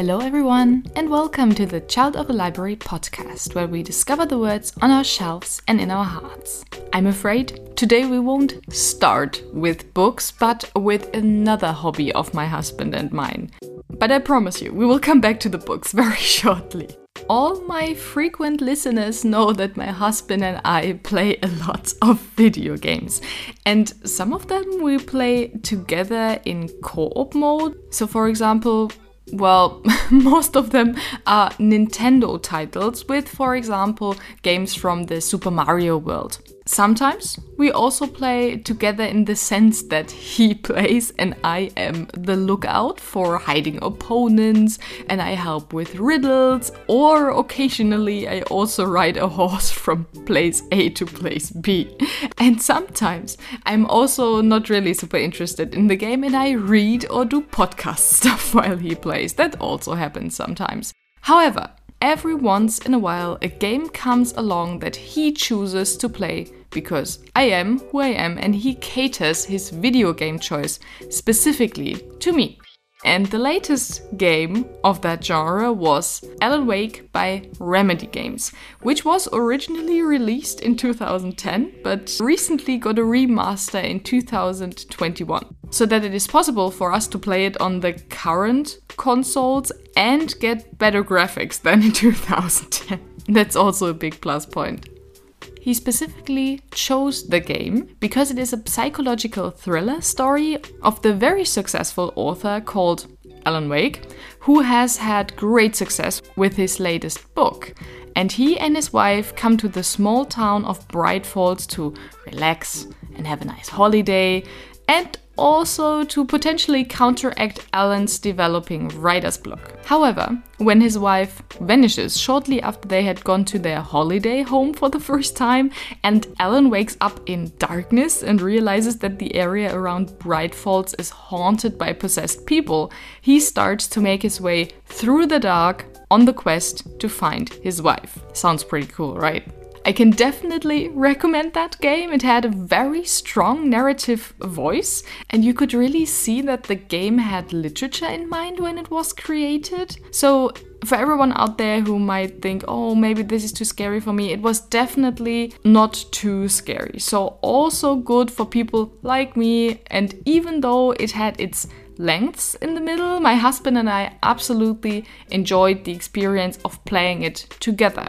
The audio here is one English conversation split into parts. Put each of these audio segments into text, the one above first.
Hello everyone, and welcome to the Child of a Library podcast, where we discover the words on our shelves and in our hearts. I'm afraid today we won't start with books, but with another hobby of my husband and mine. But I promise you, we will come back to the books very shortly. All my frequent listeners know that my husband and I play a lot of video games, and some of them we play together in co-op mode. So for example, well, most of them are Nintendo titles with, for example, games from the Super Mario world. Sometimes we also play together in the sense that he plays and I am the lookout for hiding opponents and I help with riddles, or occasionally I also ride a horse from place A to place B. And sometimes I'm also not really super interested in the game and I read or do podcast stuff while he plays. That also happens sometimes. However, every once in a while, a game comes along that he chooses to play, because I am who I am and he caters his video game choice specifically to me. And the latest game of that genre was Alan Wake by Remedy Games, which was originally released in 2010, but recently got a remaster in 2021, so that it is possible for us to play it on the current consoles and get better graphics than in 2010. That's also a big plus point. He specifically chose the game because it is a psychological thriller story of the very successful author called Alan Wake, who has had great success with his latest book. And he and his wife come to the small town of Bright Falls to relax and have a nice holiday, and also to potentially counteract Alan's developing writer's block. However, when his wife vanishes shortly after they had gone to their holiday home for the first time, and Alan wakes up in darkness and realizes that the area around Bright Falls is haunted by possessed people, he starts to make his way through the dark on the quest to find his wife. Sounds pretty cool, right? I can definitely recommend that game. It had a very strong narrative voice, and you could really see that the game had literature in mind when it was created. So for everyone out there who might think, oh, maybe this is too scary for me, it was definitely not too scary. So also good for people like me, and even though it had its lengths in the middle, my husband and I absolutely enjoyed the experience of playing it together.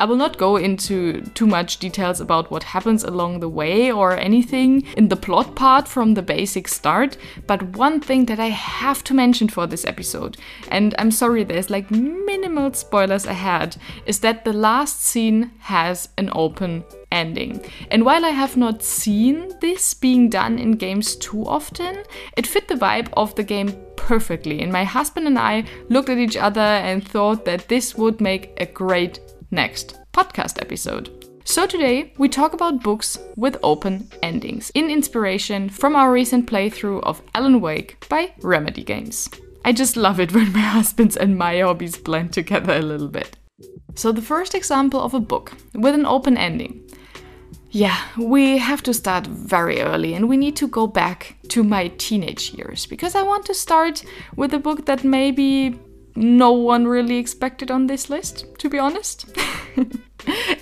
I will not go into too much details about what happens along the way or anything in the plot part from the basic start, but one thing that I have to mention for this episode, and I'm sorry there's like minimal spoilers ahead, is that the last scene has an open ending. And while I have not seen this being done in games too often, it fit the vibe of the game perfectly, and my husband and I looked at each other and thought that this would make a great next podcast episode. So today we talk about books with open endings, in inspiration from our recent playthrough of Alan Wake by Remedy Games. I just love it when my husband's and my hobbies blend together a little bit. So the first example of a book with an open ending. Yeah, we have to start very early, and we need to go back to my teenage years, because I want to start with a book that maybe no one really expected on this list, to be honest.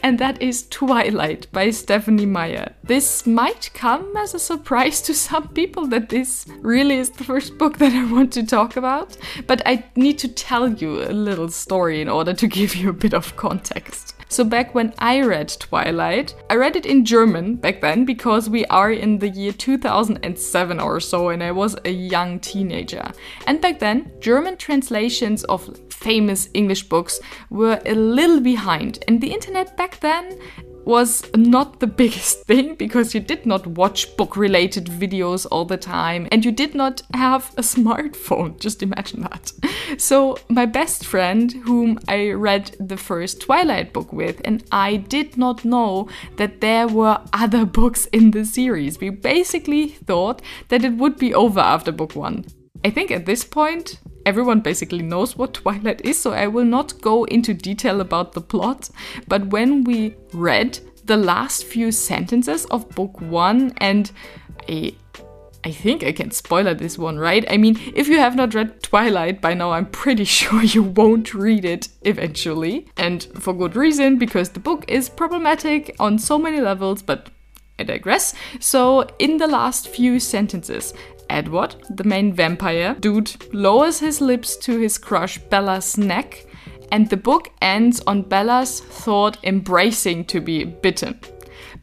And that is Twilight by Stephenie Meyer. This might come as a surprise to some people that this really is the first book that I want to talk about, but I need to tell you a little story in order to give you a bit of context. So back when I read Twilight, I read it in German back then, because we are in the year 2007 or so, and I was a young teenager. And back then, German translations of famous English books were a little behind, and the internet back then was not the biggest thing, because you did not watch book-related videos all the time and you did not have a smartphone. Just imagine that. So my best friend, whom I read the first Twilight book with, and I did not know that there were other books in the series. We basically thought that it would be over after book one. I think at this point, everyone basically knows what Twilight is, so I will not go into detail about the plot, but when we read the last few sentences of book one, and I I think I can spoiler this one, right? I mean, if you have not read Twilight by now, I'm pretty sure you won't read it eventually. And for good reason, because the book is problematic on so many levels, but I digress. So in the last few sentences, Edward, the main vampire dude, lowers his lips to his crush Bella's neck, and the book ends on Bella's thought embracing to be bitten.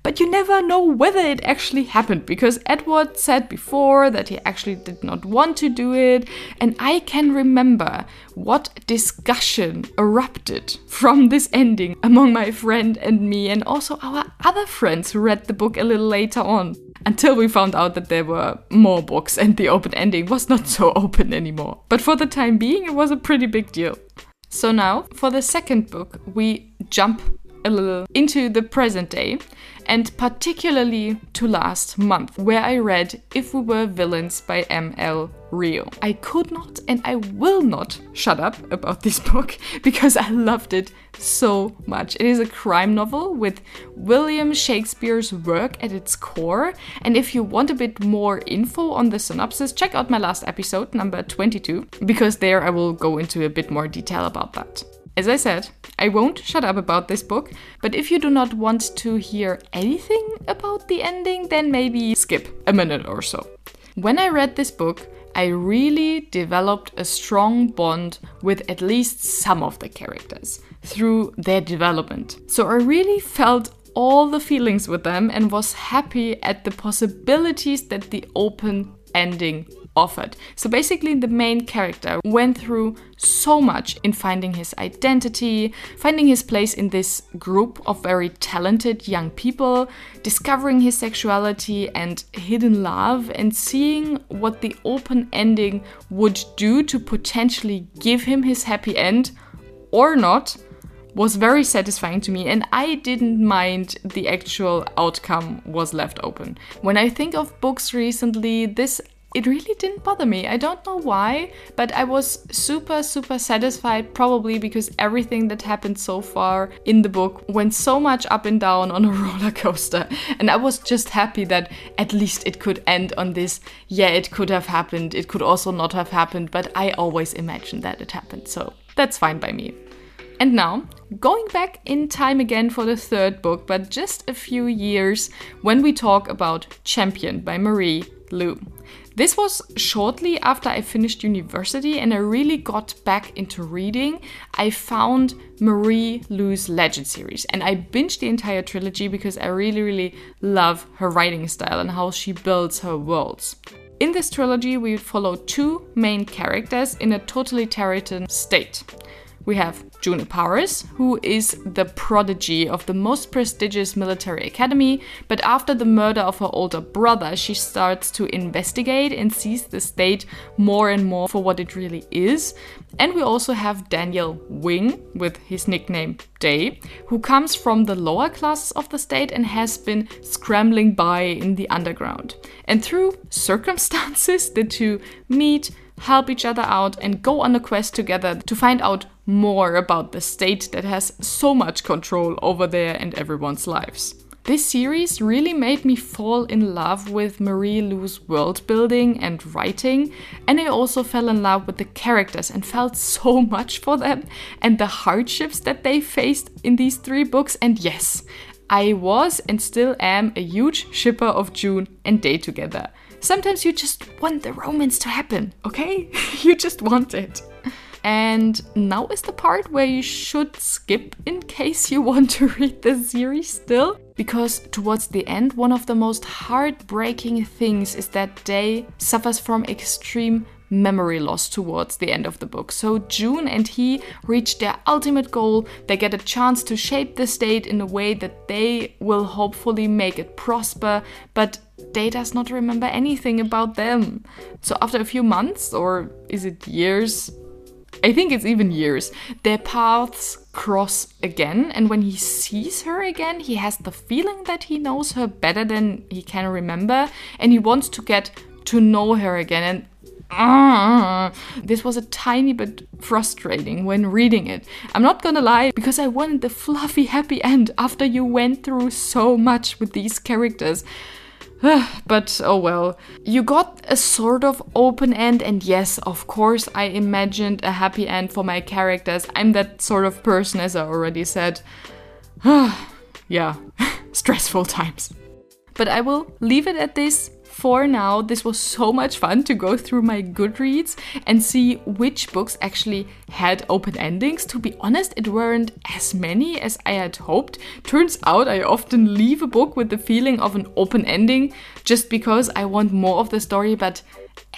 But you never know whether it actually happened, because Edward said before that he actually did not want to do it, and I can remember what discussion erupted from this ending among my friend and me, and also our other friends who read the book a little later on, until we found out that there were more books and the open ending was not so open anymore. But for the time being, it was a pretty big deal. So now, for the second book, we jump a little into the present day, and particularly to last month, where I read If We Were Villains by M.L. Rio. I could not and I will not shut up about this book because I loved it so much. It is a crime novel with William Shakespeare's work at its core, and if you want a bit more info on the synopsis, check out my last episode, number 22, because there I will go into a bit more detail about that. As I said, I won't shut up about this book, but if you do not want to hear anything about the ending, then maybe skip a minute or so. When I read this book, I really developed a strong bond with at least some of the characters through their development. So I really felt all the feelings with them and was happy at the possibilities that the open ending offered. So basically the main character went through so much in finding his identity, finding his place in this group of very talented young people, discovering his sexuality and hidden love, and seeing what the open ending would do to potentially give him his happy end or not, was very satisfying to me, and I didn't mind the actual outcome was left open. When I think of books recently, it really didn't bother me. I don't know why, but I was super satisfied, probably because everything that happened so far in the book went so much up and down on a roller coaster. And I was just happy that at least it could end on this, yeah, it could have happened, it could also not have happened, but I always imagined that it happened. So that's fine by me. And now, going back in time again for the third book, but just a few years, when we talk about Champion by Marie Lu. This was shortly after I finished university and I really got back into reading. I found Marie Lu's Legend series and I binged the entire trilogy because I really love her writing style and how she builds her worlds. In this trilogy, we follow two main characters in a totalitarian state. We have June Iparis, who is the prodigy of the most prestigious military academy, but after the murder of her older brother, she starts to investigate and sees the state more and more for what it really is. And we also have Daniel Wing, with his nickname Day, who comes from the lower classes of the state and has been scrambling by in the underground. And through circumstances, the two meet, help each other out and go on a quest together to find out more about the state that has so much control over their and everyone's lives. This series really made me fall in love with Marie Lu's world building and writing, and I also fell in love with the characters and felt so much for them and the hardships that they faced in these three books. And yes, I was and still am a huge shipper of June and Day together. Sometimes you just want the romance to happen, okay? You just want it. And now is the part where you should skip in case you want to read the series still. Because towards the end, one of the most heartbreaking things is that Day suffers from extreme memory loss towards the end of the book. So June and he reach their ultimate goal. They get a chance to shape the state in a way that they will hopefully make it prosper, but Day does not remember anything about them. So after a few months, or is it years? I think it's even years, their paths cross again, and when he sees her again, he has the feeling that he knows her better than he can remember, and he wants to get to know her again. And this was a tiny bit frustrating when reading it. I'm not gonna lie, because I wanted the fluffy happy end after you went through so much with these characters. But oh well. You got a sort of open end, and yes, of course I imagined a happy end for my characters. I'm that sort of person, as I already said. Yeah, stressful times. But I will leave it at this for now. This was so much fun to go through my Goodreads and see which books actually had open endings. To be honest, it weren't as many as I had hoped. Turns out I often leave a book with the feeling of an open ending just because I want more of the story, but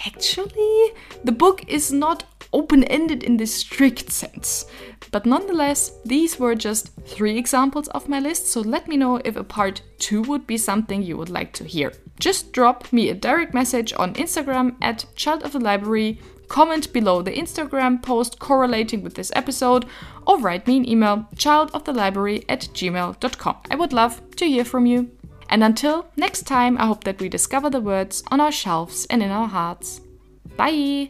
actually the book is not open-ended in this strict sense. But nonetheless, these were just 3 examples of my list, so let me know if a part 2 would be something you would like to hear. Just drop me a direct message on Instagram at childoftthelibrary, comment below the Instagram post correlating with this episode, or write me an email, childoftthelibrary@gmail.com. I would love to hear from you. And until next time, I hope that we discover the words on our shelves and in our hearts. Bye!